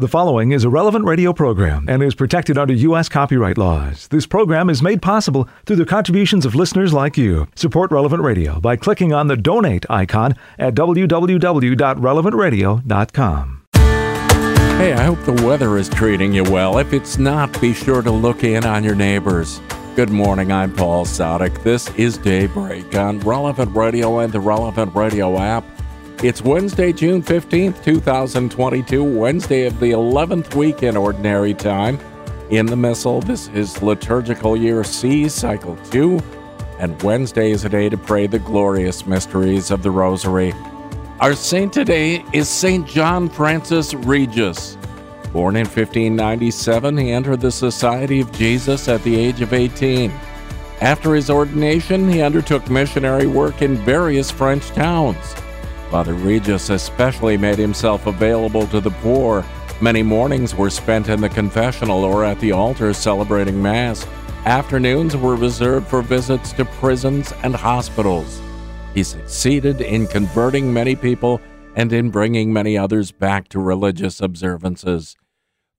The following is a Relevant Radio program and is protected under U.S. copyright laws. This program is made possible through the contributions of listeners like you. Support Relevant Radio by clicking on the donate icon at www.relevantradio.com. Hey, I hope the weather is treating you well. If it's not, be sure to look in on your neighbors. Good morning, I'm Paul Sadek. This is Daybreak on Relevant Radio and the Relevant Radio app. It's Wednesday, June 15th, 2022, Wednesday of the 11th week in Ordinary Time. In the Missal, this is Liturgical Year C, Cycle 2, and Wednesday is a day to pray the glorious mysteries of the Rosary. Our saint today is Saint John Francis Regis. Born in 1597, he entered the Society of Jesus at the age of 18. After his ordination, he undertook missionary work in various French towns. Father Regis especially made himself available to the poor. Many mornings were spent in the confessional or at the altar celebrating Mass. Afternoons were reserved for visits to prisons and hospitals. He succeeded in converting many people and in bringing many others back to religious observances.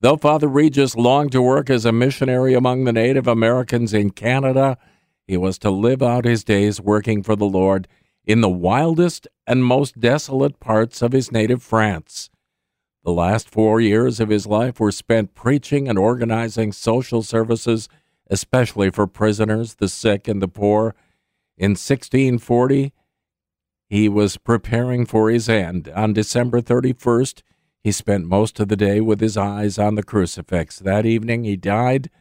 Though Father Regis longed to work as a missionary among the Native Americans in Canada, he was to live out his days working for the Lord in the wildest and most desolate parts of his native France. The last 4 years of his life were spent preaching and organizing social services, especially for prisoners, the sick, and the poor. In 1640, he was preparing for his end. On December 31st, he spent most of the day with his eyes on the crucifix. That evening he died.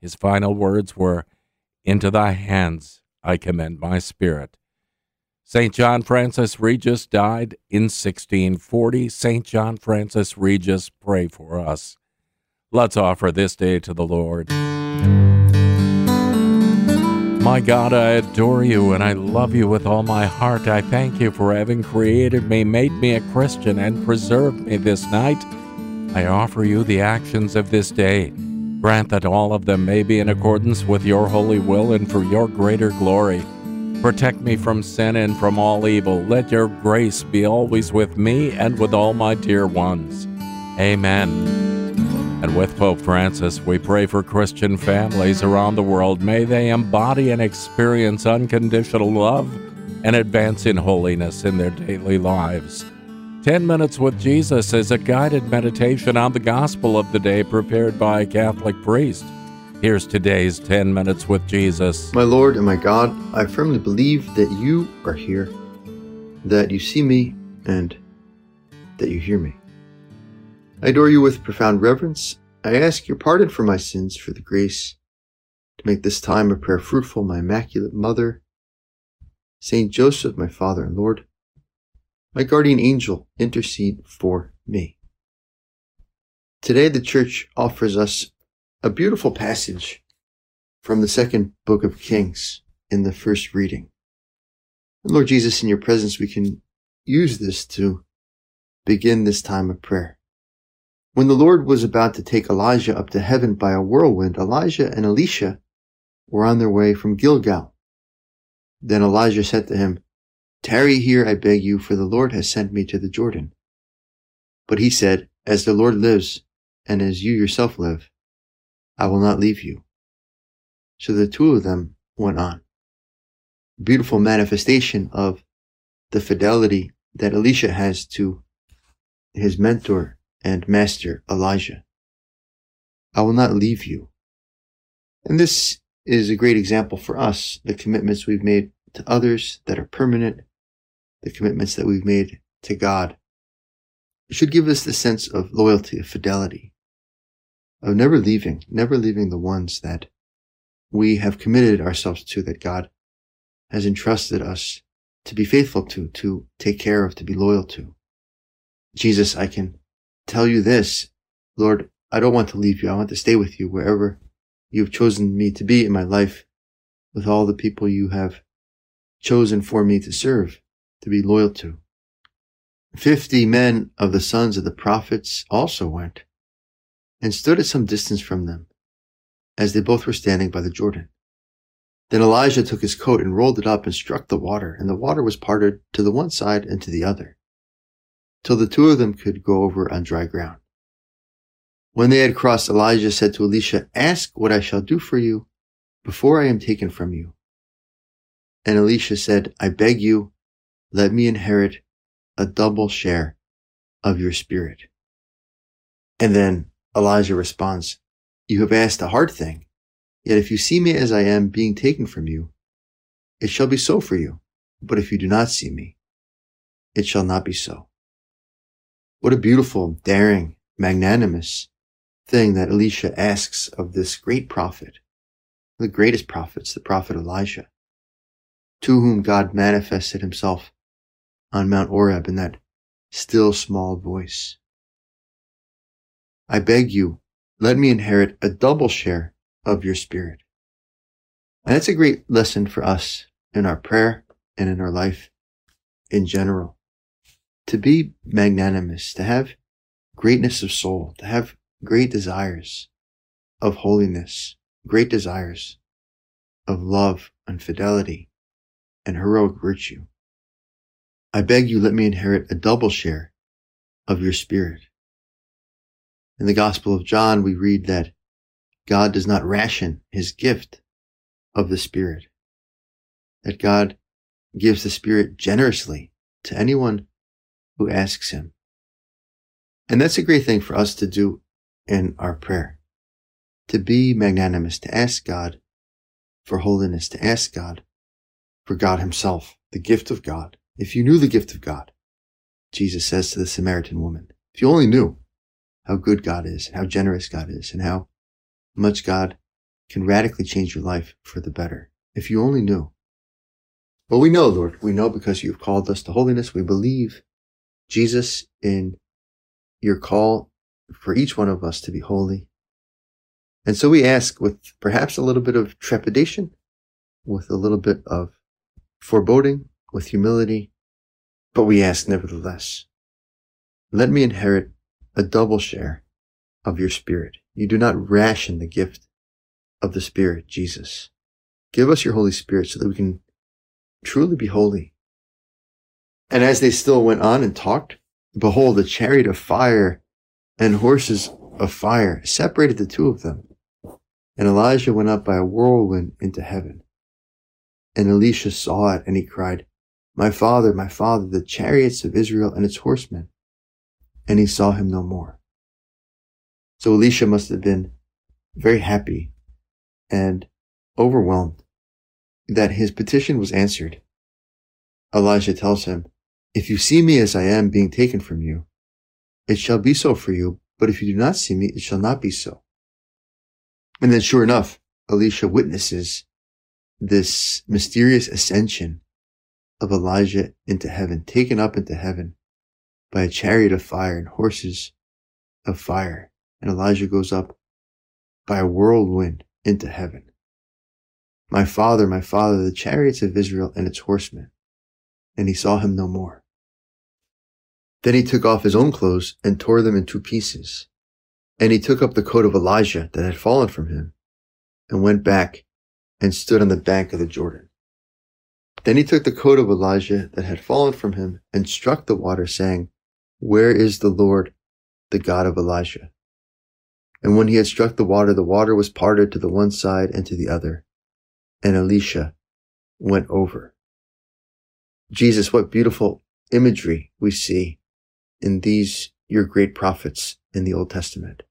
His final words were, "Into thy hands I commend my spirit." St. John Francis Regis died in 1640. St. John Francis Regis, pray for us. Let's offer this day to the Lord. My God, I adore you and I love you with all my heart. I thank you for having created me, made me a Christian, and preserved me this night. I offer you the actions of this day. Grant that all of them may be in accordance with your holy will and for your greater glory. Protect me from sin and from all evil. Let your grace be always with me and with all my dear ones. Amen. And with Pope Francis, we pray for Christian families around the world. May they embody and experience unconditional love and advance in holiness in their daily lives. 10 Minutes with Jesus is a guided meditation on the gospel of the day prepared by a Catholic priest. Here's today's 10 Minutes with Jesus. My Lord and my God, I firmly believe that you are here, that you see me, and that you hear me. I adore you with profound reverence. I ask your pardon for my sins, for the grace to make this time of prayer fruitful, my Immaculate Mother, Saint Joseph, my Father and Lord, my guardian angel, intercede for me. Today the Church offers us a beautiful passage from the second book of Kings in the first reading. And Lord Jesus, in your presence, we can use this to begin this time of prayer. When the Lord was about to take Elijah up to heaven by a whirlwind, Elijah and Elisha were on their way from Gilgal. Then Elijah said to him, "Tarry here, I beg you, for the Lord has sent me to the Jordan." But he said, "As the Lord lives, and as you yourself live, I will not leave you." So the two of them went on. Beautiful manifestation of the fidelity that Elisha has to his mentor and master, Elijah. I will not leave you. And this is a great example for us, the commitments we've made to others that are permanent, the commitments that we've made to God. It should give us the sense of loyalty, of fidelity, of never leaving the ones that we have committed ourselves to, that God has entrusted us to be faithful to take care of, to be loyal to. Jesus, I can tell you this, Lord, I don't want to leave you. I want to stay with you wherever you've chosen me to be in my life, with all the people you have chosen for me to serve, to be loyal to. 50 men of the sons of the prophets also went and stood at some distance from them, as they both were standing by the Jordan. Then Elijah took his coat and rolled it up and struck the water, and the water was parted to the one side and to the other, till the two of them could go over on dry ground. When they had crossed, Elijah said to Elisha, "Ask what I shall do for you before I am taken from you." And Elisha said, "I beg you, let me inherit a double share of your spirit." And then Elijah responds, "You have asked a hard thing. Yet if you see me as I am being taken from you, it shall be so for you. But if you do not see me, it shall not be so." What a beautiful, daring, magnanimous thing that Elisha asks of this great prophet, the greatest prophets, the prophet Elijah, to whom God manifested himself on Mount Horeb in that still small voice. "I beg you, let me inherit a double share of your spirit." And that's a great lesson for us in our prayer and in our life in general. To be magnanimous, to have greatness of soul, to have great desires of holiness, great desires of love and fidelity and heroic virtue. I beg you, let me inherit a double share of your spirit. In the Gospel of John, we read that God does not ration his gift of the Spirit, that God gives the Spirit generously to anyone who asks him. And that's a great thing for us to do in our prayer, to be magnanimous, to ask God for holiness, to ask God for God himself, the gift of God. If you knew the gift of God, Jesus says to the Samaritan woman, if you only knew how good God is, how generous God is, and how much God can radically change your life for the better, if you only knew. But we know, Lord, we know because you've called us to holiness. We believe, Jesus, in your call for each one of us to be holy. And so we ask with perhaps a little bit of trepidation, with a little bit of foreboding, with humility, but we ask nevertheless, let me inherit a double share of your Spirit. You do not ration the gift of the Spirit, Jesus. Give us your Holy Spirit so that we can truly be holy. And as they still went on and talked, behold, a chariot of fire and horses of fire separated the two of them. And Elijah went up by a whirlwind into heaven. And Elisha saw it, and he cried, my father, the chariots of Israel and its horsemen." And he saw him no more. So Elisha must have been very happy and overwhelmed that his petition was answered. Elijah tells him, "If you see me as I am being taken from you, it shall be so for you. But if you do not see me, it shall not be so." And then sure enough, Elisha witnesses this mysterious ascension of Elijah into heaven, taken up into heaven by a chariot of fire and horses of fire. And Elijah goes up by a whirlwind into heaven. My father, the chariots of Israel and its horsemen." And he saw him no more. Then he took off his own clothes and tore them in two pieces. And he took up the coat of Elijah that had fallen from him and went back and stood on the bank of the Jordan. Then he took the coat of Elijah that had fallen from him and struck the water, saying, "Where is the Lord, the God of Elijah?" And when he had struck the water was parted to the one side and to the other, and Elisha went over. Jesus, what beautiful imagery we see in these, your great prophets in the Old Testament.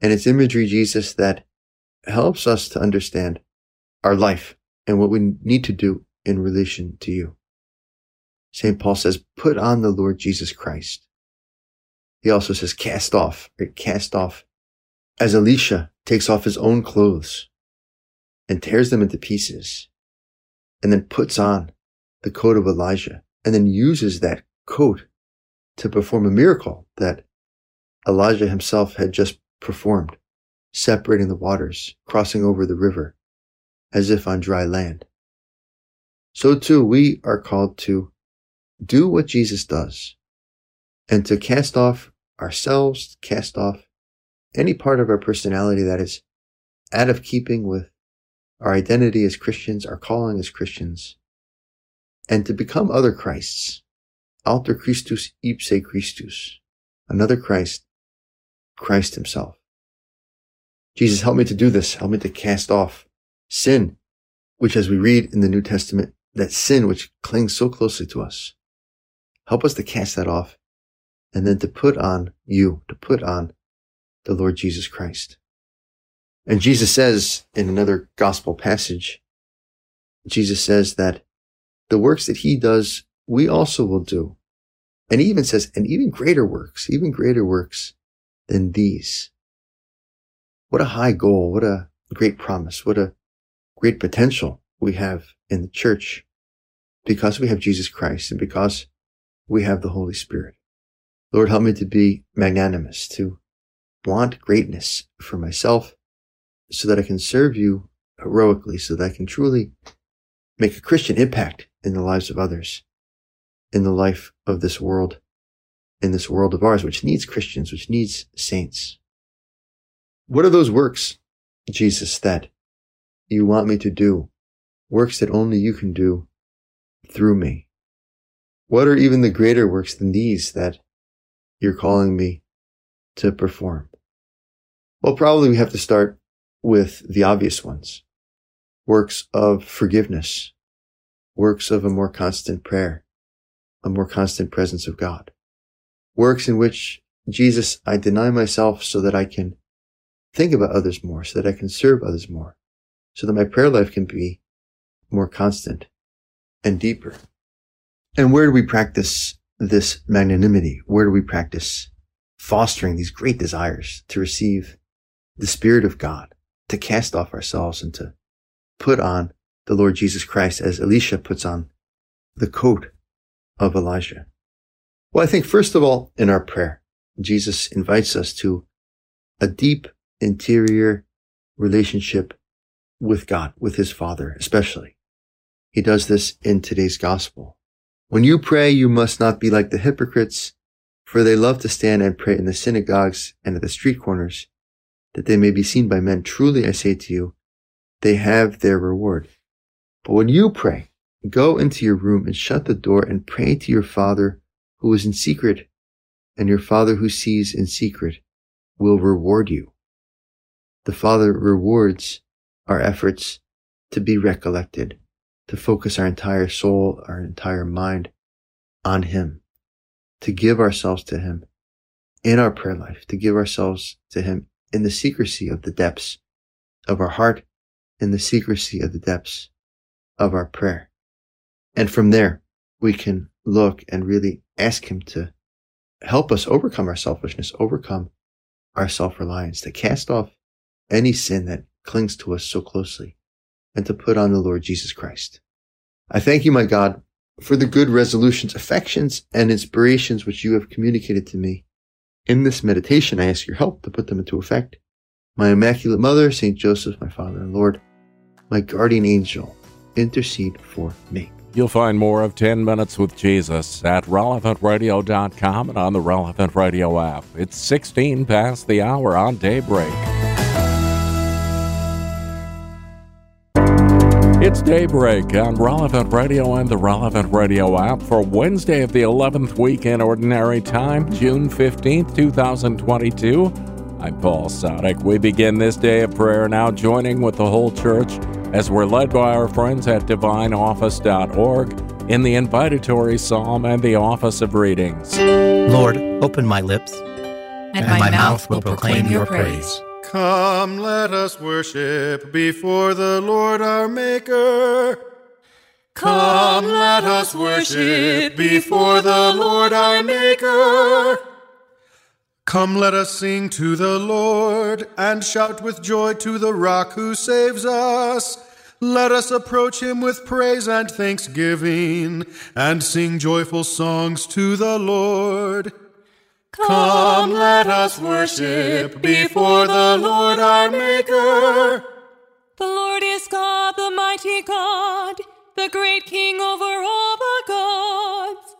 And it's imagery, Jesus, that helps us to understand our life and what we need to do in relation to you. St. Paul says, put on the Lord Jesus Christ. He also says, cast off, as Elisha takes off his own clothes and tears them into pieces, and then puts on the coat of Elijah, and then uses that coat to perform a miracle that Elijah himself had just performed, separating the waters, crossing over the river, as if on dry land. So too, we are called to do what Jesus does, and to cast off ourselves, cast off any part of our personality that is out of keeping with our identity as Christians, our calling as Christians, and to become other Christs, alter Christus ipse Christus, another Christ Christ himself. Jesus, help me to do this. Help me to cast off sin, which, as we read in the New Testament, that sin which clings so closely to us. Help us to cast that off and then to put on you, to put on the Lord Jesus Christ. And Jesus says in another gospel passage, Jesus says that the works that he does, we also will do. And he even says, and even greater works than these. What a high goal, what a great promise, what a great potential we have in the church because we have Jesus Christ and because we have the Holy Spirit. Lord, help me to be magnanimous, to want greatness for myself so that I can serve you heroically, so that I can truly make a Christian impact in the lives of others, in the life of this world, in this world of ours, which needs Christians, which needs saints. What are those works, Jesus, that you want me to do? Works that only you can do through me. What are even the greater works than these that you're calling me to perform? Well, probably we have to start with the obvious ones. Works of forgiveness. Works of a more constant prayer. A more constant presence of God. Works in which, Jesus, I deny myself so that I can think about others more, so that I can serve others more, so that my prayer life can be more constant and deeper. And where do we practice this magnanimity? Where do we practice fostering these great desires to receive the Spirit of God, to cast off ourselves and to put on the Lord Jesus Christ as Elisha puts on the coat of Elijah? Well, I think first of all, in our prayer, Jesus invites us to a deep interior relationship with God, with his Father, especially. He does this in today's gospel. When you pray, you must not be like the hypocrites, for they love to stand and pray in the synagogues and at the street corners, that they may be seen by men. Truly, I say to you, they have their reward. But when you pray, go into your room and shut the door and pray to your Father who is in secret, and your Father who sees in secret will reward you. The Father rewards our efforts to be recollected, to focus our entire soul, our entire mind on him, to give ourselves to him in our prayer life, to give ourselves to him in the secrecy of the depths of our heart, in the secrecy of the depths of our prayer. And from there, we can look and really ask him to help us overcome our selfishness, overcome our self-reliance, to cast off any sin that clings to us so closely, and to put on the Lord Jesus Christ. I thank you, my God, for the good resolutions, affections, and inspirations which you have communicated to me. In this meditation, I ask your help to put them into effect. My Immaculate Mother, Saint Joseph, my Father and Lord, my guardian angel, intercede for me. You'll find more of 10 Minutes with Jesus at relevantradio.com and on the Relevant Radio app. It's 16 past the hour on Daybreak. It's Daybreak on Relevant Radio and the Relevant Radio app for Wednesday of the 11th week in Ordinary Time, June 15th, 2022. I'm Paul Sadek. We begin this day of prayer now joining with the whole church as we're led by our friends at DivineOffice.org in the invitatory psalm and the office of readings. Lord, open my lips, and my mouth will proclaim your praise. Come, let us worship before the Lord our Maker. Come, let us worship before the Lord our Maker. Come, let us sing to the Lord, and shout with joy to the Rock who saves us. Let us approach him with praise and thanksgiving, and sing joyful songs to the Lord. Come, let us worship before the Lord our Maker. The Lord is God, the mighty God, the great King over all the gods.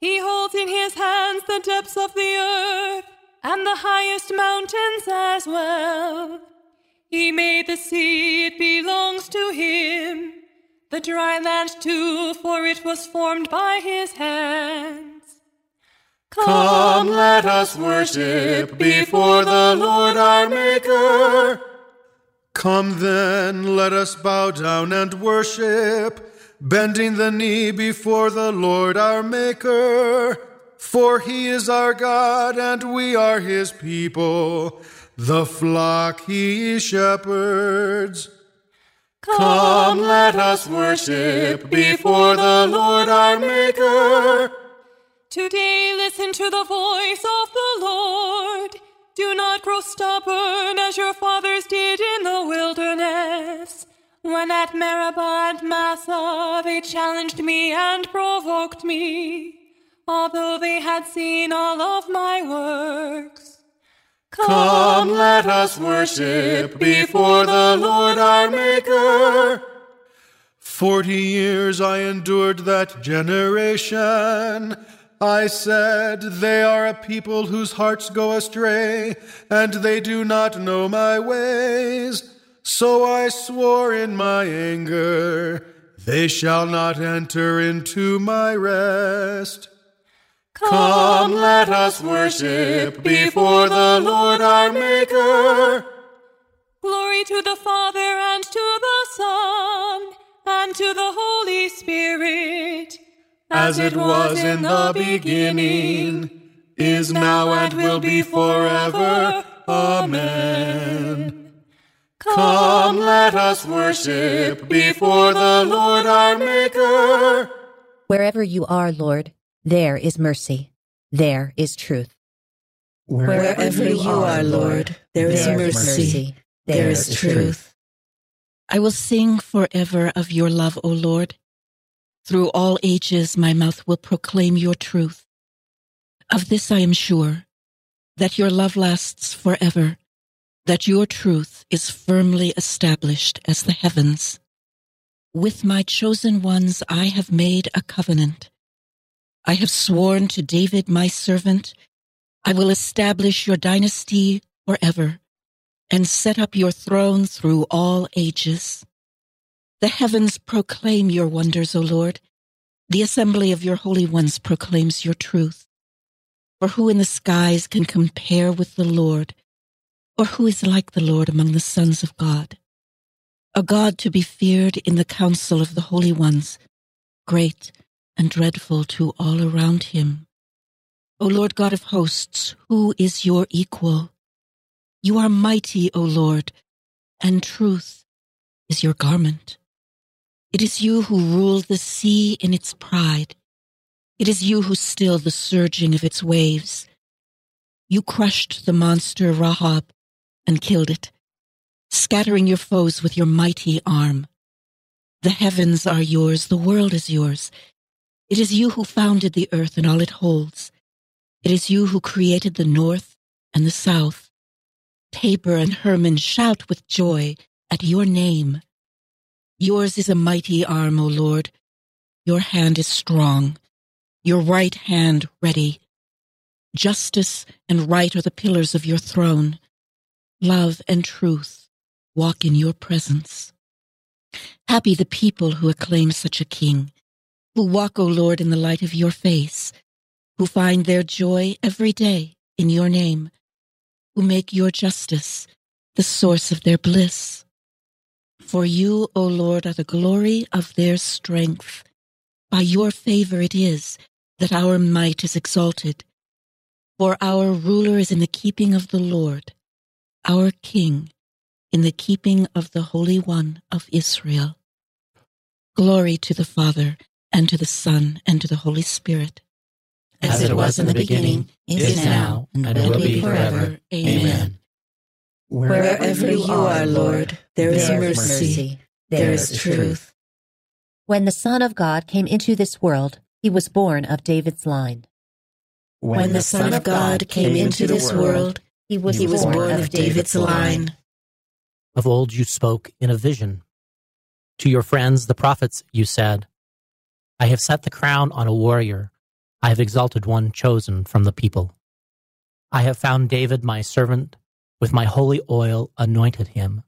He holds in his hands the depths of the earth, and the highest mountains as well. He made the sea, it belongs to him, the dry land too, for it was formed by his hands. Come, let us worship before the Lord our Maker. Come then, let us bow down and worship, bending the knee before the Lord our Maker. For he is our God, and we are his people, the flock he shepherds. Come, let us worship before the Lord our Maker. Today listen to the voice of the Lord. Do not grow stubborn as your fathers did in the wilderness, when at Meribah and Massah they challenged me and provoked me, although they had seen all of my works. Come, let us worship before the Lord our Maker. 40 years I endured that generation. I said, they are a people whose hearts go astray, and they do not know my ways. So I swore in my anger, they shall not enter into my rest. Come, let us worship before the Lord our Maker. Glory to the Father, and to the Son, and to the Holy Spirit, as it was in the beginning, is now, and will be forever. Amen. Come, let us worship before the Lord our Maker. Wherever you are, Lord, there is mercy, there is truth. Wherever you are, Lord, there is mercy, there is truth. I will sing forever of your love, O Lord. Through all ages my mouth will proclaim your truth. Of this I am sure, that your love lasts forever, that your truth is firmly established as the heavens. With my chosen ones I have made a covenant. I have sworn to David, my servant, I will establish your dynasty forever and set up your throne through all ages. The heavens proclaim your wonders, O Lord. The assembly of your holy ones proclaims your truth. For who in the skies can compare with the Lord? Or who is like the Lord among the sons of God? A God to be feared in the council of the holy ones, great and dreadful to all around him. O Lord God of hosts, who is your equal? You are mighty, O Lord, and truth is your garment. It is you who rule the sea in its pride. It is you who still the surging of its waves. You crushed the monster Rahab and killed it, scattering your foes with your mighty arm. The heavens are yours, the world is yours. It is you who founded the earth and all it holds. It is you who created the north and the south. Tabor and Hermon shout with joy at your name. Yours is a mighty arm, O Lord. Your hand is strong, your right hand ready. Justice and right are the pillars of your throne. Love and truth walk in your presence. Happy the people who acclaim such a king, who walk, O Lord, in the light of your face, who find their joy every day in your name, who make your justice the source of their bliss. For you, O Lord, are the glory of their strength. By your favor it is that our might is exalted. For our ruler is in the keeping of the Lord, our King, in the keeping of the Holy One of Israel. Glory to the Father, and to the Son, and to the Holy Spirit. As it was in the beginning, is now, and will be forever. Amen. Wherever you are, Lord, there is mercy, there is truth. When the Son of God came into this world, he was born of David's line. When the Son of God came into this world, he was born of David's line. Of old you spoke in a vision. To your friends, the prophets, you said, I have set the crown on a warrior. I have exalted one chosen from the people. I have found David my servant, with my holy oil anointed him.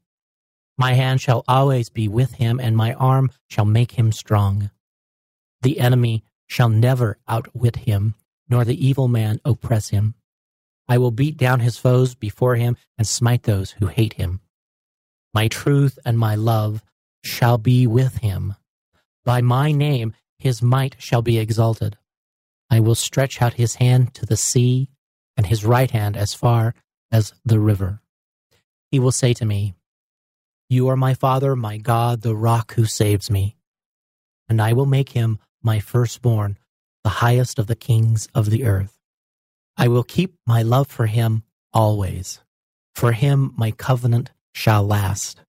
My hand shall always be with him, and my arm shall make him strong. The enemy shall never outwit him. nor the evil man oppress him. I will beat down his foes before him and smite those who hate him. My truth and my love shall be with him. By my name his might shall be exalted. I will stretch out his hand to the sea and his right hand as far as the river. He will say to me, You are my Father, my God, the rock who saves me. And I will make him my firstborn, the highest of the kings of the earth. I will keep my love for him always. For him my covenant shall last.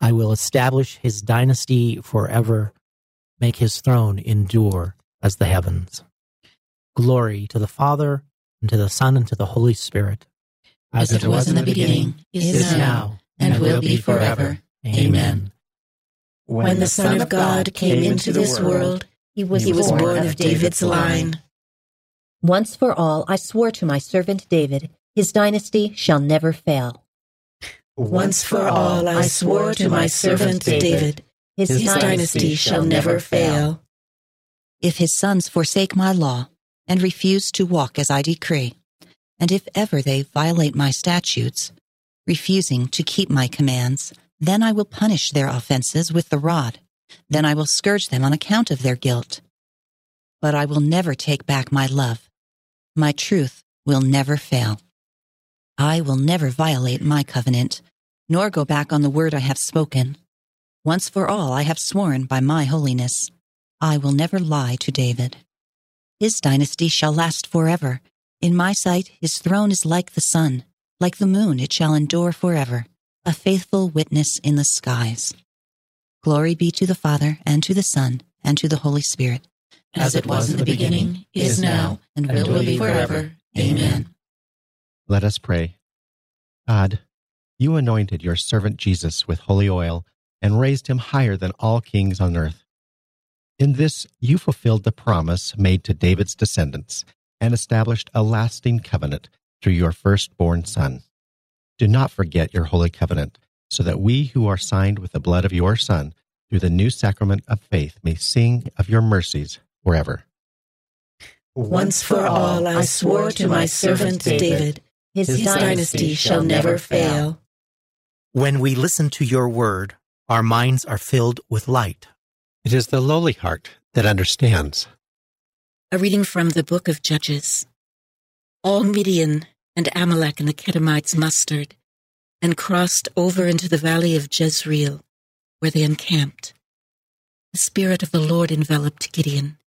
I will establish his dynasty forever, make his throne endure as the heavens. Glory to the Father, and to the Son, and to the Holy Spirit. As it was in the beginning, is now, and will be forever. Amen. When the Son of God came into this world, he was born of David's line. Once for all, I swore to my servant David, his dynasty shall never fail. Once for all, I swore to my servant David, his dynasty shall never fail. If his sons forsake my law and refuse to walk as I decree, and if ever they violate my statutes, refusing to keep my commands, then I will punish their offenses with the rod. Then I will scourge them on account of their guilt. But I will never take back my love. My truth will never fail. I will never violate my covenant, nor go back on the word I have spoken. Once for all I have sworn by my holiness, I will never lie to David. His dynasty shall last forever. In my sight his throne is like the sun, like the moon it shall endure forever, a faithful witness in the skies. Glory be to the Father, and to the Son, and to the Holy Spirit. As it was in the beginning, is now, and will be forever. Amen. Let us pray. God, you anointed your servant Jesus with holy oil and raised him higher than all kings on earth. In this, you fulfilled the promise made to David's descendants and established a lasting covenant through your firstborn Son. Do not forget your holy covenant, so that we who are signed with the blood of your Son through the new sacrament of faith may sing of your mercies forever. Once for all I swore to my servant David, his dynasty shall never fail. When we listen to your word, our minds are filled with light. It is the lowly heart that understands. A reading from the book of Judges. All Midian and Amalek and the Kedamites mustered and crossed over into the valley of Jezreel, where they encamped. The Spirit of the Lord enveloped Gideon.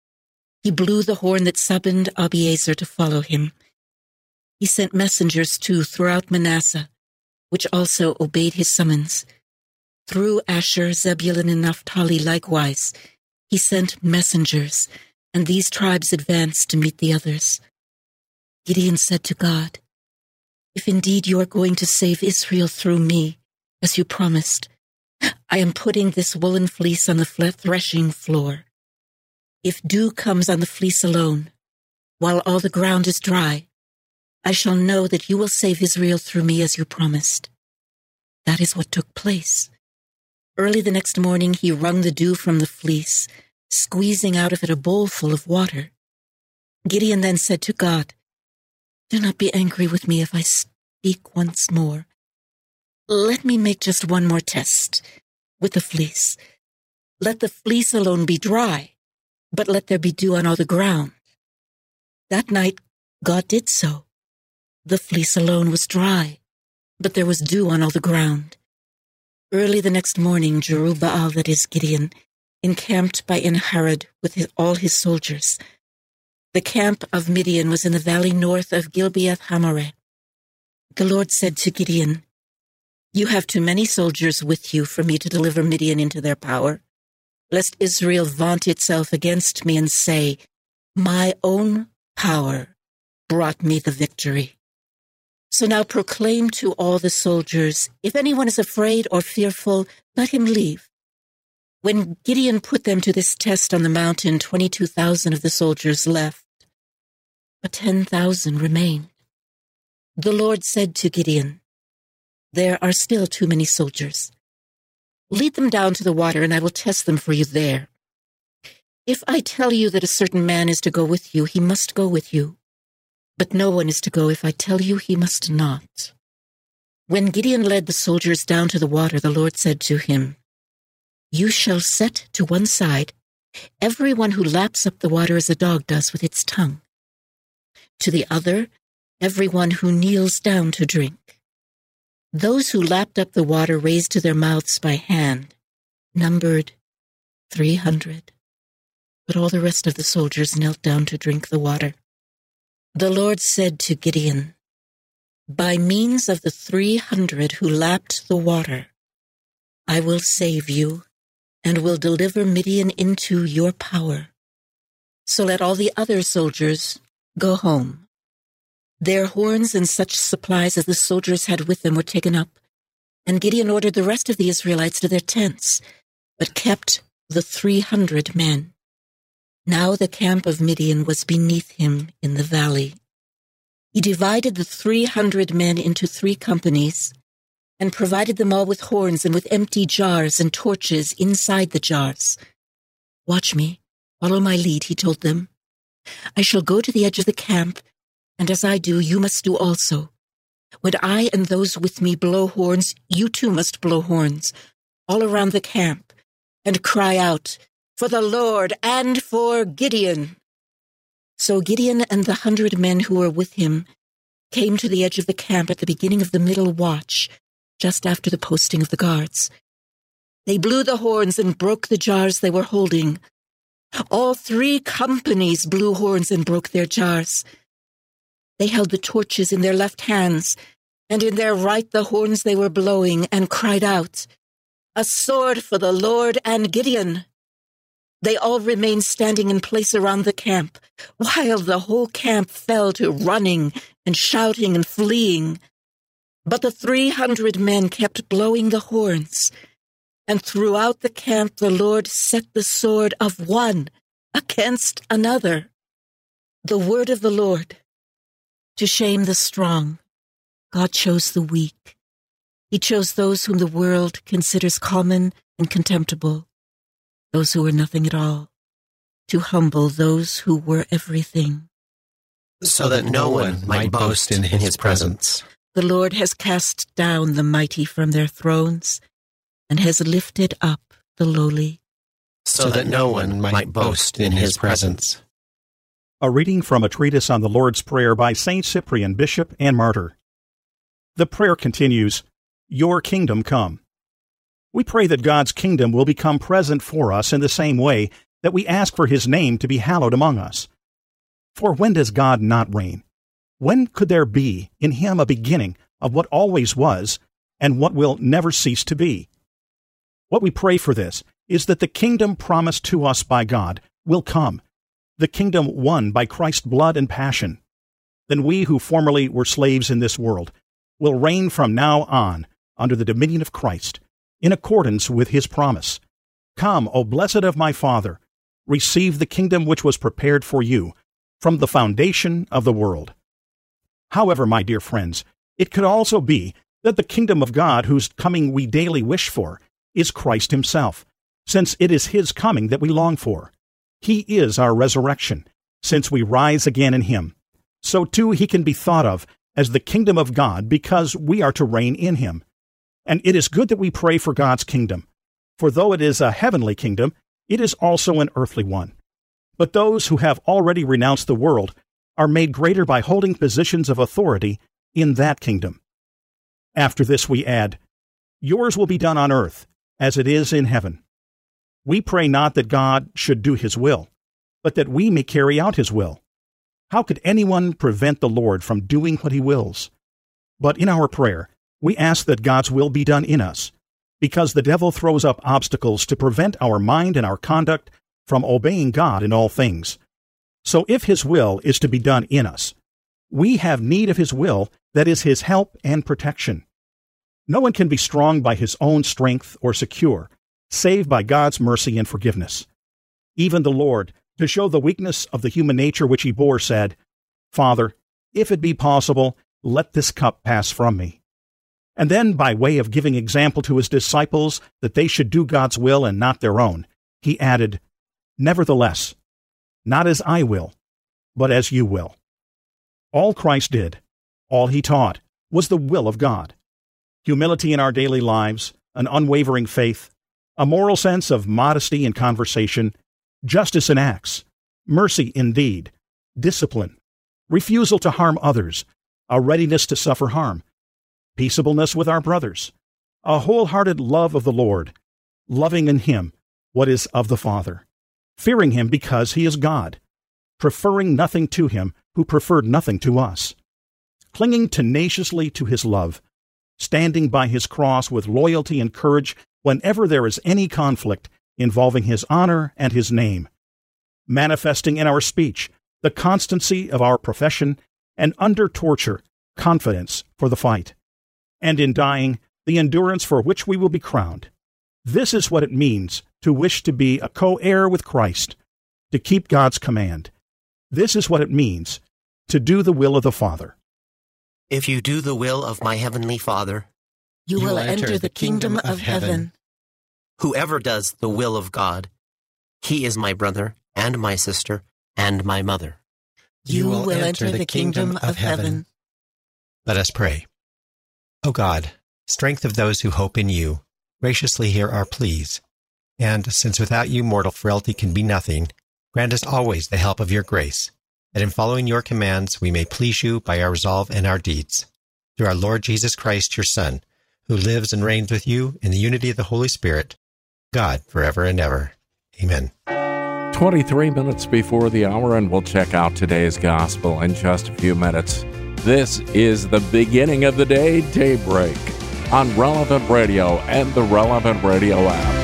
He blew the horn that summoned Abiezer to follow him. He sent messengers, too, throughout Manasseh, which also obeyed his summons. Through Asher, Zebulun, and Naphtali likewise, he sent messengers, and these tribes advanced to meet the others. Gideon said to God, If indeed you are going to save Israel through me, as you promised, I am putting this woolen fleece on the threshing floor. If dew comes on the fleece alone, while all the ground is dry, I shall know that you will save Israel through me as you promised. That is what took place. Early the next morning he wrung the dew from the fleece, squeezing out of it a bowl full of water. Gideon then said to God, Do not be angry with me if I speak once more. Let me make just one more test with the fleece. Let the fleece alone be dry, but let there be dew on all the ground. That night, God did so. The fleece alone was dry, but there was dew on all the ground. Early the next morning, Jerubbaal, that is Gideon, encamped by Enharad with all his soldiers. The camp of Midian was in the valley north of Gilbeath-Hamareh. The Lord said to Gideon, You have too many soldiers with you for me to deliver Midian into their power, lest Israel vaunt itself against me and say, My own power brought me the victory. So now proclaim to all the soldiers, If anyone is afraid or fearful, let him leave. When Gideon put them to this test on the mountain, 22,000 of the soldiers left, but 10,000 remained. The Lord said to Gideon, There are still too many soldiers. Lead them down to the water, and I will test them for you there. If I tell you that a certain man is to go with you, he must go with you. But no one is to go if I tell you he must not. When Gideon led the soldiers down to the water, the Lord said to him, You shall set to one side everyone who laps up the water as a dog does with its tongue. To the other, everyone who kneels down to drink. Those who lapped up the water raised to their mouths by hand, numbered 300. But all the rest of the soldiers knelt down to drink the water. The Lord said to Gideon, By means of the 300 who lapped the water, I will save you and will deliver Midian into your power. So let all the other soldiers go home. Their horns and such supplies as the soldiers had with them were taken up, and Gideon ordered the rest of the Israelites to their tents, but kept the 300 men. Now the camp of Midian was beneath him in the valley. He divided the 300 men into 3 companies, and provided them all with horns and with empty jars and torches inside the jars. Watch me, follow my lead, he told them. I shall go to the edge of the camp, and as I do, you must do also. When I and those with me blow horns, you too must blow horns, all around the camp, and cry out, For the Lord and for Gideon. So Gideon and the 100 men who were with him came to the edge of the camp at the beginning of the middle watch, just after the posting of the guards. They blew the horns and broke the jars they were holding. All 3 companies blew horns and broke their jars. They held the torches in their left hands, and in their right the horns they were blowing, and cried out, A sword for the Lord and Gideon! They all remained standing in place around the camp, while the whole camp fell to running and shouting and fleeing. But the 300 men kept blowing the horns. And throughout the camp the Lord set the sword of one against another. The word of the Lord. To shame the strong, God chose the weak. He chose those whom the world considers common and contemptible, those who were nothing at all, to humble those who were everything. So that no one might boast in his presence. The Lord has cast down the mighty from their thrones, and has lifted up the lowly, so that no one might boast in his presence. A reading from a treatise on the Lord's Prayer by Saint Cyprian, Bishop and Martyr. The prayer continues, Your kingdom come. We pray that God's kingdom will become present for us in the same way that we ask for his name to be hallowed among us. For when does God not reign? When could there be in him a beginning of what always was and what will never cease to be? What we pray for this is that the kingdom promised to us by God will come, the kingdom won by Christ's blood and passion. Then we who formerly were slaves in this world will reign from now on under the dominion of Christ, in accordance with his promise. Come, O blessed of my Father, receive the kingdom which was prepared for you from the foundation of the world. However, my dear friends, it could also be that the kingdom of God, whose coming we daily wish for, is Christ himself, since it is his coming that we long for. He is our resurrection, since we rise again in him. So too he can be thought of as the kingdom of God, because we are to reign in him. And it is good that we pray for God's kingdom, for though it is a heavenly kingdom, it is also an earthly one. But those who have already renounced the world are made greater by holding positions of authority in that kingdom. After this we add, Yours will be done on earth, as it is in heaven. We pray not that God should do his will, but that we may carry out his will. How could anyone prevent the Lord from doing what he wills? But in our prayer, we ask that God's will be done in us, because the devil throws up obstacles to prevent our mind and our conduct from obeying God in all things. So if his will is to be done in us, we have need of his will, that is his help and protection. No one can be strong by his own strength or secure, save by God's mercy and forgiveness. Even the Lord, to show the weakness of the human nature which he bore, said, Father, if it be possible, let this cup pass from me. And then, by way of giving example to his disciples that they should do God's will and not their own, he added, Nevertheless, not as I will, but as you will. All Christ did, all he taught, was the will of God. Humility in our daily lives, an unwavering faith, a moral sense of modesty in conversation, justice in acts, mercy in deed, discipline, refusal to harm others, a readiness to suffer harm, peaceableness with our brothers, a wholehearted love of the Lord, loving in Him what is of the Father, fearing Him because He is God, preferring nothing to Him who preferred nothing to us, clinging tenaciously to His love, standing by His cross with loyalty and courage whenever there is any conflict involving His honor and His name, manifesting in our speech the constancy of our profession and, under torture, confidence for the fight, and in dying, the endurance for which we will be crowned. This is what it means to wish to be a co-heir with Christ, to keep God's command. This is what it means to do the will of the Father. If you do the will of my heavenly Father, you will enter the kingdom of heaven. Whoever does the will of God, he is my brother and my sister and my mother. You will enter the kingdom of heaven. Let us pray. O God, strength of those who hope in you, graciously hear our pleas. And since without you mortal frailty can be nothing, grant us always the help of your grace, that in following your commands we may please you by our resolve and our deeds. Through our Lord Jesus Christ, your Son, who lives and reigns with you in the unity of the Holy Spirit, God, forever and ever. Amen. 23 minutes before the hour, and we'll check out today's gospel in just a few minutes. This is the beginning of the day, Daybreak, on Relevant Radio and the Relevant Radio app.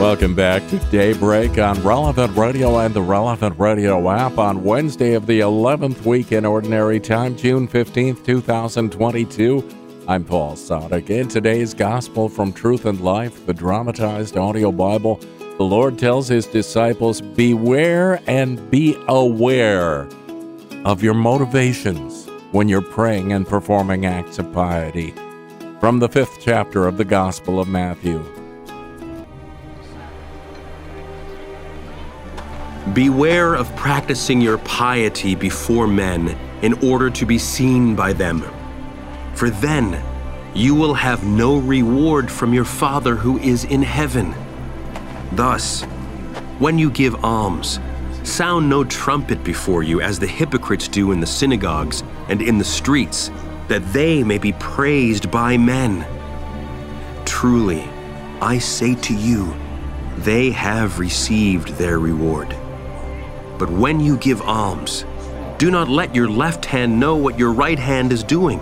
Welcome back to Daybreak on Relevant Radio and the Relevant Radio app on Wednesday of the 11th week in Ordinary Time, June 15th, 2022. I'm Paul Sadek. In today's Gospel from Truth and Life, the dramatized audio Bible, the Lord tells his disciples, beware and be aware of your motivations when you're praying and performing acts of piety. From the 5th chapter of the Gospel of Matthew. Beware of practicing your piety before men in order to be seen by them. For then you will have no reward from your Father who is in heaven. Thus, when you give alms, sound no trumpet before you as the hypocrites do in the synagogues and in the streets, that they may be praised by men. Truly, I say to you, they have received their reward. But when you give alms, do not let your left hand know what your right hand is doing,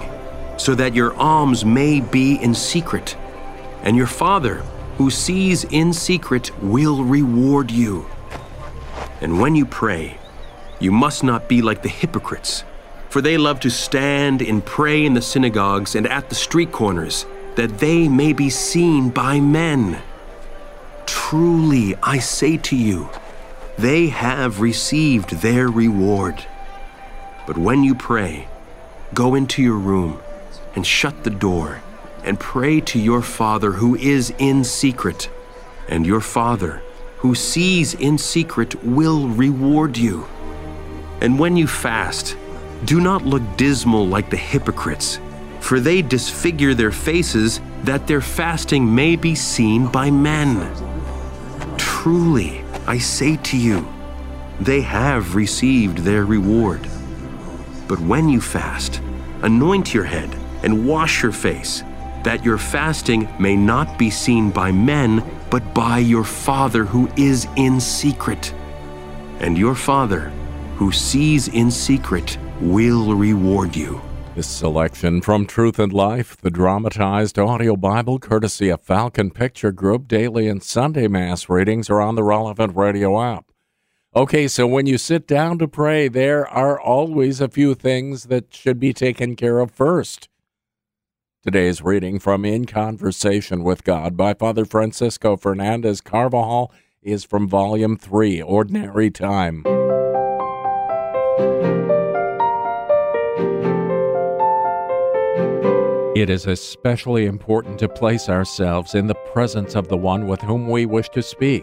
so that your alms may be in secret, and your Father who sees in secret will reward you. And when you pray, you must not be like the hypocrites, for they love to stand and pray in the synagogues and at the street corners, that they may be seen by men. Truly, I say to you, they have received their reward. But when you pray, go into your room and shut the door and pray to your Father who is in secret, and your Father who sees in secret will reward you. And when you fast, do not look dismal like the hypocrites, for they disfigure their faces that their fasting may be seen by men. Truly, I say to you, they have received their reward. But when you fast, anoint your head and wash your face, that your fasting may not be seen by men, but by your Father who is in secret. And your Father who sees in secret will reward you. This selection from Truth and Life, the dramatized audio Bible, courtesy of Falcon Picture Group. Daily and Sunday Mass readings are on the Relevant Radio app. Okay, so when you sit down to pray, there are always a few things that should be taken care of first. Today's reading from In Conversation with God by Father Francisco Fernandez Carvajal is from Volume 3, Ordinary Time. It is especially important to place ourselves in the presence of the one with whom we wish to speak.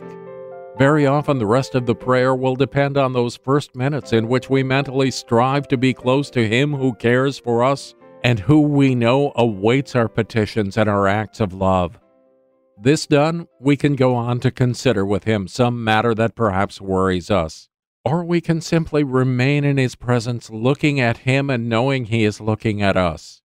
Very often the rest of the prayer will depend on those first minutes in which we mentally strive to be close to Him who cares for us and who we know awaits our petitions and our acts of love. This done, we can go on to consider with Him some matter that perhaps worries us, or we can simply remain in His presence looking at Him and knowing He is looking at us.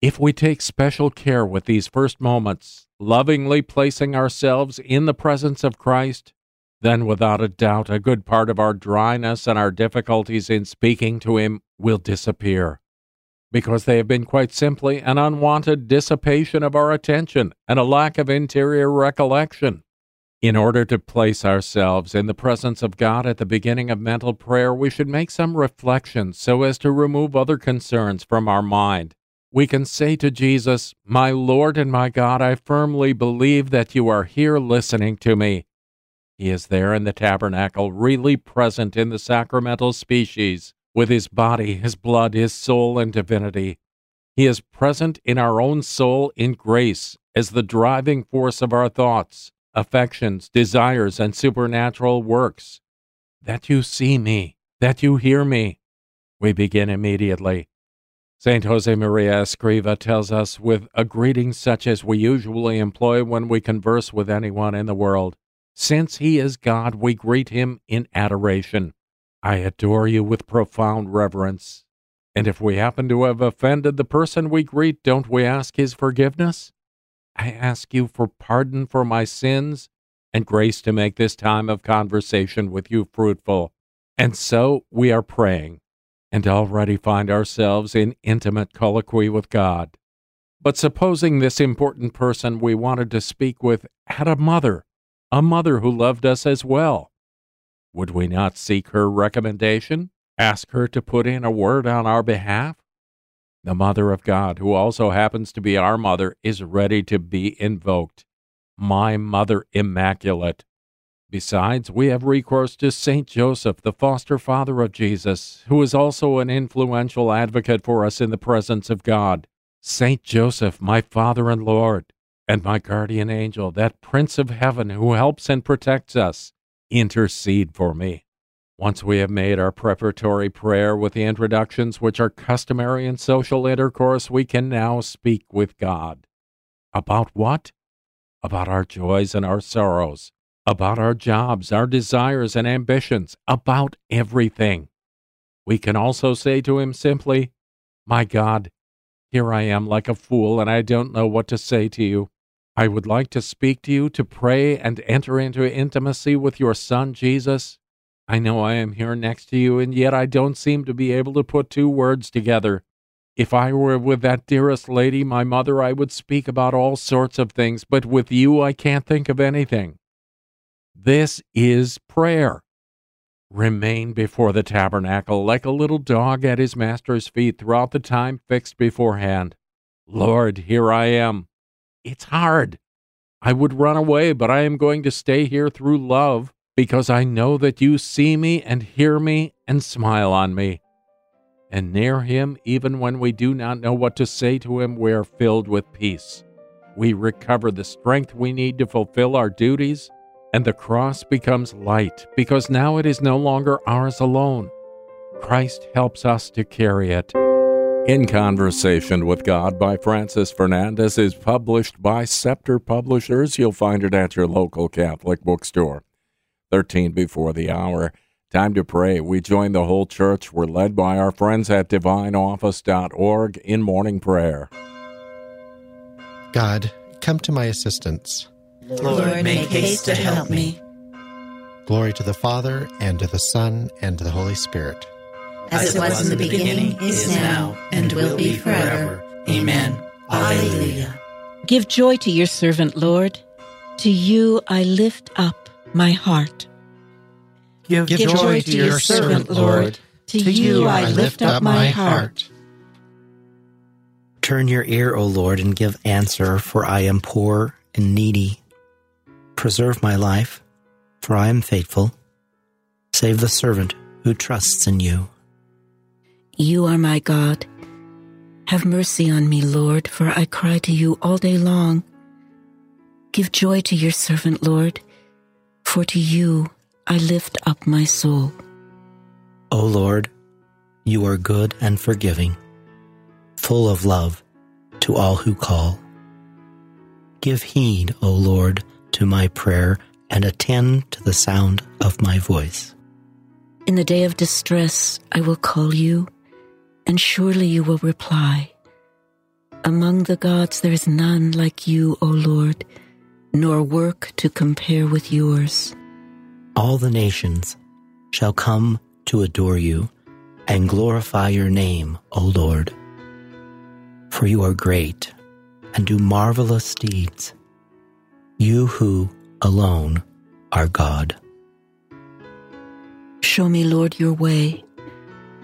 If we take special care with these first moments, lovingly placing ourselves in the presence of Christ, then without a doubt a good part of our dryness and our difficulties in speaking to Him will disappear, because they have been quite simply an unwanted dissipation of our attention and a lack of interior recollection. In order to place ourselves in the presence of God at the beginning of mental prayer, we should make some reflections so as to remove other concerns from our mind. We can say to Jesus, "My Lord and my God, I firmly believe that you are here listening to me." He is there in the tabernacle, really present in the sacramental species, with His body, His blood, His soul, and divinity. He is present in our own soul in grace as the driving force of our thoughts, affections, desires, and supernatural works. "That you see me, that you hear me," we begin immediately. St. Josemaria Escriva tells us, with a greeting such as we usually employ when we converse with anyone in the world, "Since He is God, we greet Him in adoration. I adore you with profound reverence." And if we happen to have offended the person we greet, don't we ask His forgiveness? "I ask you for pardon for my sins and grace to make this time of conversation with you fruitful." And so we are praying and already find ourselves in intimate colloquy with God. But supposing this important person we wanted to speak with had a mother who loved us as well, would we not seek her recommendation, ask her to put in a word on our behalf? The Mother of God, who also happens to be our mother, is ready to be invoked. "My Mother Immaculate." Besides, we have recourse to Saint Joseph, the foster father of Jesus, who is also an influential advocate for us in the presence of God. "Saint Joseph, my Father and Lord, and my guardian angel, that Prince of Heaven who helps and protects us, intercede for me." Once we have made our preparatory prayer with the introductions which are customary in social intercourse, we can now speak with God. About what? About our joys and our sorrows, about our jobs, our desires and ambitions, about everything. We can also say to Him simply, "My God, here I am like a fool, and I don't know what to say to you. I would like to speak to you, to pray and enter into intimacy with your Son, Jesus. I know I am here next to you, and yet I don't seem to be able to put two words together. If I were with that dearest lady, my mother, I would speak about all sorts of things, but with you I can't think of anything." This is prayer. Remain before the tabernacle like a little dog at his master's feet throughout the time fixed beforehand. "Lord, here I am. It's hard. I would run away, but I am going to stay here through love because I know that you see me and hear me and smile on me." And near Him, even when we do not know what to say to Him, we are filled with peace. We recover the strength we need to fulfill our duties, and the cross becomes light because now it is no longer ours alone. Christ helps us to carry it. In Conversation with God by Francis Fernandez is published by Scepter Publishers. You'll find it at your local Catholic bookstore. 13 before the hour. Time to pray. We join the whole church. We're led by our friends at DivineOffice.org in morning prayer. God, come to my assistance. Lord, make haste to help me. Glory to the Father, and to the Son, and to the Holy Spirit. As it was in the beginning, is now, and will be forever. Amen. Alleluia. Give joy to your servant, Lord. To you I lift up my heart. Give joy to your servant, Lord. To you I lift up my heart. Turn your ear, O Lord, and give answer, for I am poor and needy. Preserve my life, for I am faithful. Save the servant who trusts in you. You are my God. Have mercy on me, Lord, for I cry to you all day long. Give joy to your servant, Lord, for to you I lift up my soul. O Lord, you are good and forgiving, full of love to all who call. Give heed, O Lord, to my prayer, and attend to the sound of my voice. In the day of distress I will call you, and surely you will reply. Among the gods there is none like you, O Lord, nor work to compare with yours. All the nations shall come to adore you, and glorify your name, O Lord. For you are great, and do marvelous deeds, you who alone are God. Show me, Lord, your way,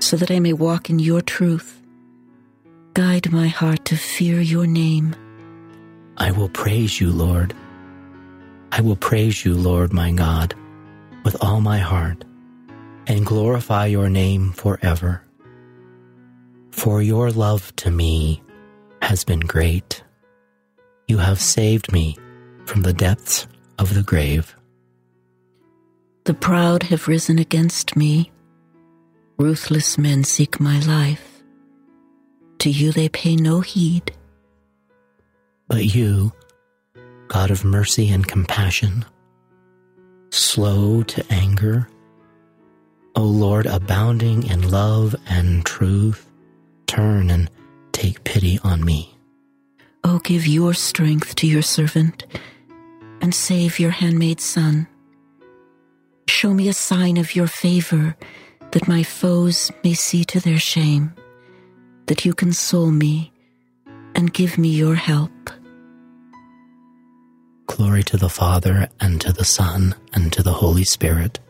so that I may walk in your truth. Guide my heart to fear your name. I will praise you, Lord. I will praise you, Lord, my God, with all my heart, and glorify your name forever. For your love to me has been great. You have saved me from the depths of the grave. The proud have risen against me. Ruthless men seek my life. To you they pay no heed. But you, God of mercy and compassion, slow to anger, O Lord, abounding in love and truth, turn and take pity on me. O give your strength to your servant, and save your handmaid's son. Show me a sign of your favor, that my foes may see to their shame, that you console me and give me your help. Glory to the Father, and to the Son, and to the Holy Spirit.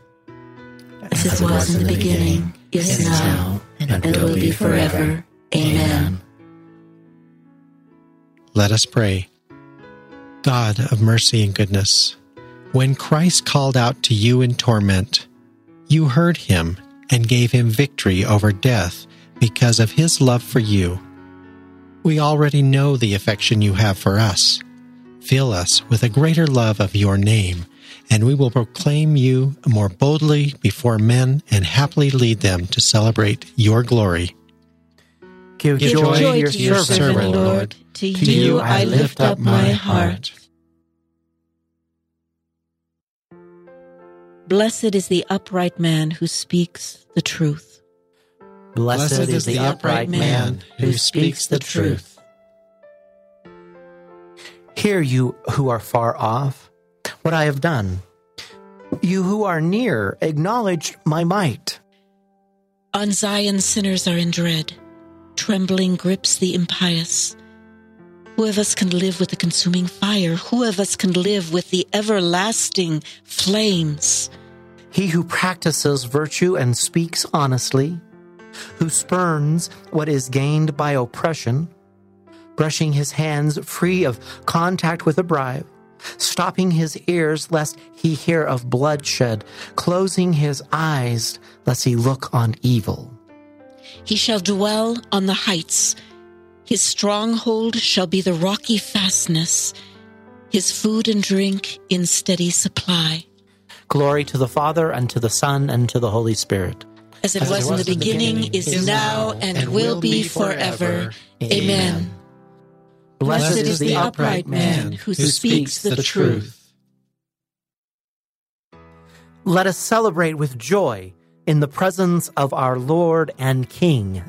As it was in the beginning, is now, and will be forever. Amen. Let us pray. God of mercy and goodness, when Christ called out to you in torment, you heard him and gave him victory over death because of his love for you. We already know the affection you have for us. Fill us with a greater love of your name, and we will proclaim you more boldly before men and happily lead them to celebrate your glory. Give joy to your servant, Lord. To you I lift up my heart. Blessed is the upright man who speaks the truth. Blessed is the upright man who speaks the truth. Hear, you who are far off, what I have done. You who are near, acknowledge my might. On Zion, sinners are in dread. Trembling grips the impious. Who of us can live with the consuming fire? Who of us can live with the everlasting flames? He who practices virtue and speaks honestly, who spurns what is gained by oppression, brushing his hands free of contact with a bribe, stopping his ears lest he hear of bloodshed, closing his eyes lest he look on evil. He shall dwell on the heights. His stronghold shall be the rocky fastness. His food and drink in steady supply. Glory to the Father, and to the Son, and to the Holy Spirit. As it was in the beginning, is now, and will be forever. Amen. Blessed is the upright man who speaks the truth. Let us celebrate with joy in the presence of our Lord and King.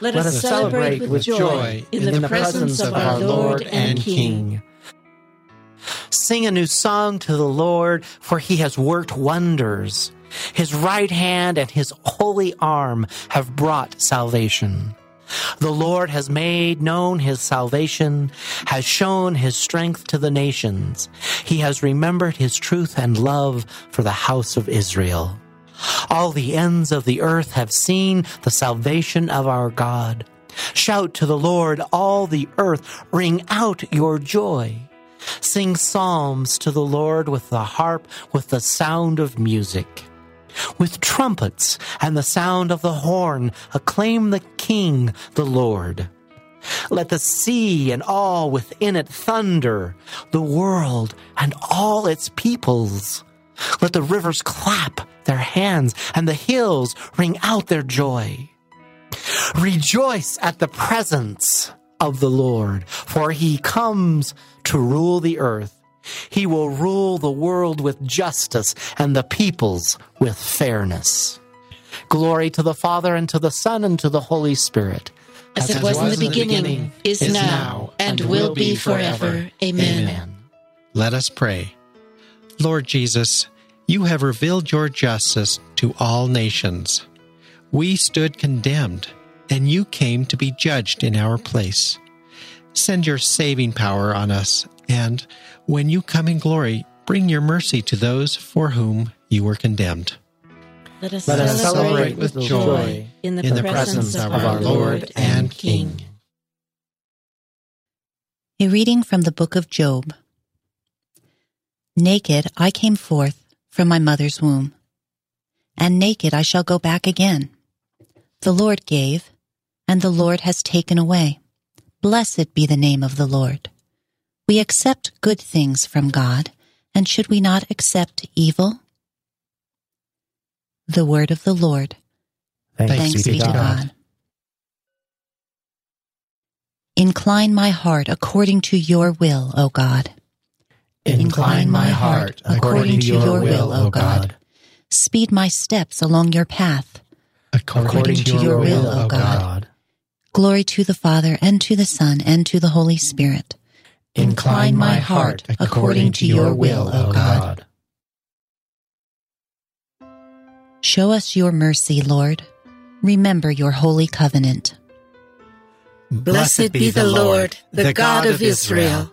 Let us celebrate with joy in the presence of our Lord and King. Sing a new song to the Lord, for he has worked wonders. His right hand and his holy arm have brought salvation. The Lord has made known his salvation, has shown his strength to the nations. He has remembered his truth and love for the house of Israel. All the ends of the earth have seen the salvation of our God. Shout to the Lord, all the earth, ring out your joy. Sing psalms to the Lord with the harp, with the sound of music. With trumpets and the sound of the horn, acclaim the King, the Lord. Let the sea and all within it thunder, the world and all its peoples. Let the rivers clap their hands and the hills ring out their joy. Rejoice at the presence of the Lord, for he comes to rule the earth. He will rule the world with justice and the peoples with fairness. Glory to the Father, and to the Son, and to the Holy Spirit. As it was in the beginning, is now, and will be forever. Amen. Let us pray. Lord Jesus, you have revealed your justice to all nations. We stood condemned, and you came to be judged in our place. Send your saving power on us, and when you come in glory, bring your mercy to those for whom you were condemned. Let us celebrate with joy in the presence of our Lord and King. A reading from the book of Job. Naked I came forth from my mother's womb, and naked I shall go back again. The Lord gave, and the Lord has taken away. Blessed be the name of the Lord. We accept good things from God, and should we not accept evil? The word of the Lord. Thanks be to God. Incline my heart according to your will, O God. Incline my heart according to your will, O God. Speed my steps along your path according to your will, O God. Glory to the Father, and to the Son, and to the Holy Spirit. Incline my heart according to your will, O God. Show us your mercy, Lord. Remember your holy covenant. Blessed be the Lord, the God of Israel.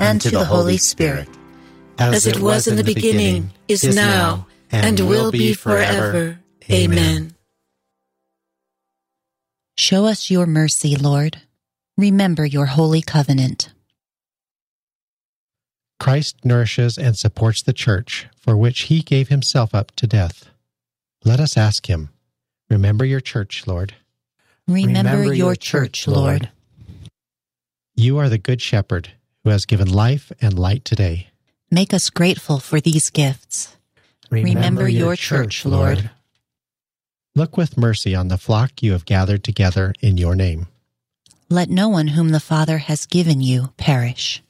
and to the Holy Spirit, as it was in the beginning, is now, and will be forever. Amen. Show us your mercy, Lord. Remember your holy covenant. Christ nourishes and supports the church, for which he gave himself up to death. Let us ask him, remember your church, Lord. Remember your church, Lord. You are the good shepherd who has given life and light today. Make us grateful for these gifts. Remember your church, Lord. Look with mercy on the flock you have gathered together in your name. Let no one whom the Father has given you perish.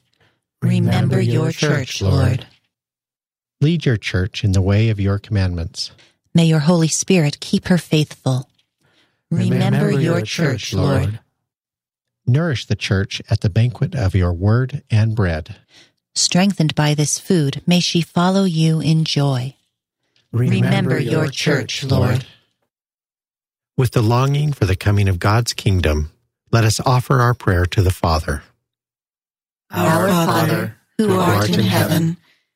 Remember your church, Lord. Lead your church in the way of your commandments. May your Holy Spirit keep her faithful. Remember your church, Lord. Nourish the church at the banquet of your word and bread. Strengthened by this food, may she follow you in joy. Remember your church, Lord. With the longing for the coming of God's kingdom, let us offer our prayer to the Father. Our Father, who art in heaven,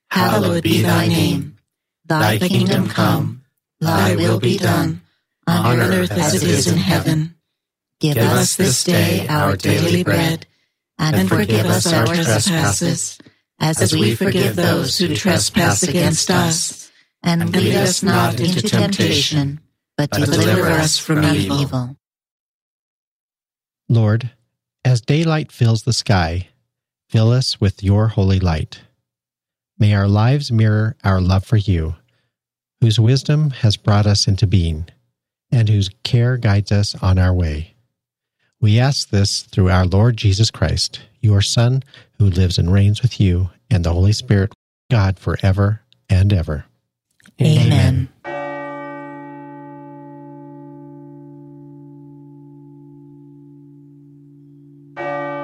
hallowed be thy name. Thy kingdom come. Thy will be done, on earth as it is in heaven. Give us this day our daily bread, And forgive us our trespasses, as we forgive those who trespass against us. And lead us not into temptation, but deliver us from evil. Lord, as daylight fills the sky, fill us with your holy light. May our lives mirror our love for you, whose wisdom has brought us into being, and whose care guides us on our way. We ask this through our Lord Jesus Christ, your Son, who lives and reigns with you, and the Holy Spirit, God, forever and ever. Amen.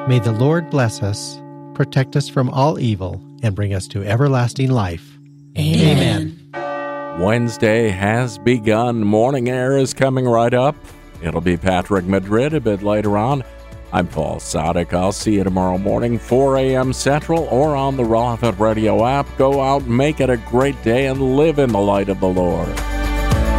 May the Lord bless us, protect us from all evil, and bring us to everlasting life. Amen. Wednesday has begun. Morning Air is coming right up. It'll be Patrick Madrid a bit later on. I'm Paul Sadek. I'll see you tomorrow morning, 4 a.m. Central, or on the Relevant Radio app. Go out, make it a great day, and live in the light of the Lord.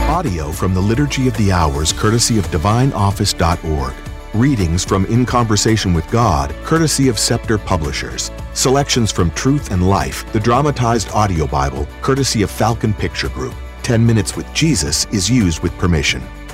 Audio from the Liturgy of the Hours, courtesy of DivineOffice.org. Readings from In Conversation with God, courtesy of Scepter Publishers. Selections from Truth and Life, the dramatized audio Bible, courtesy of Falcon Picture Group. 10 Minutes with Jesus is used with permission.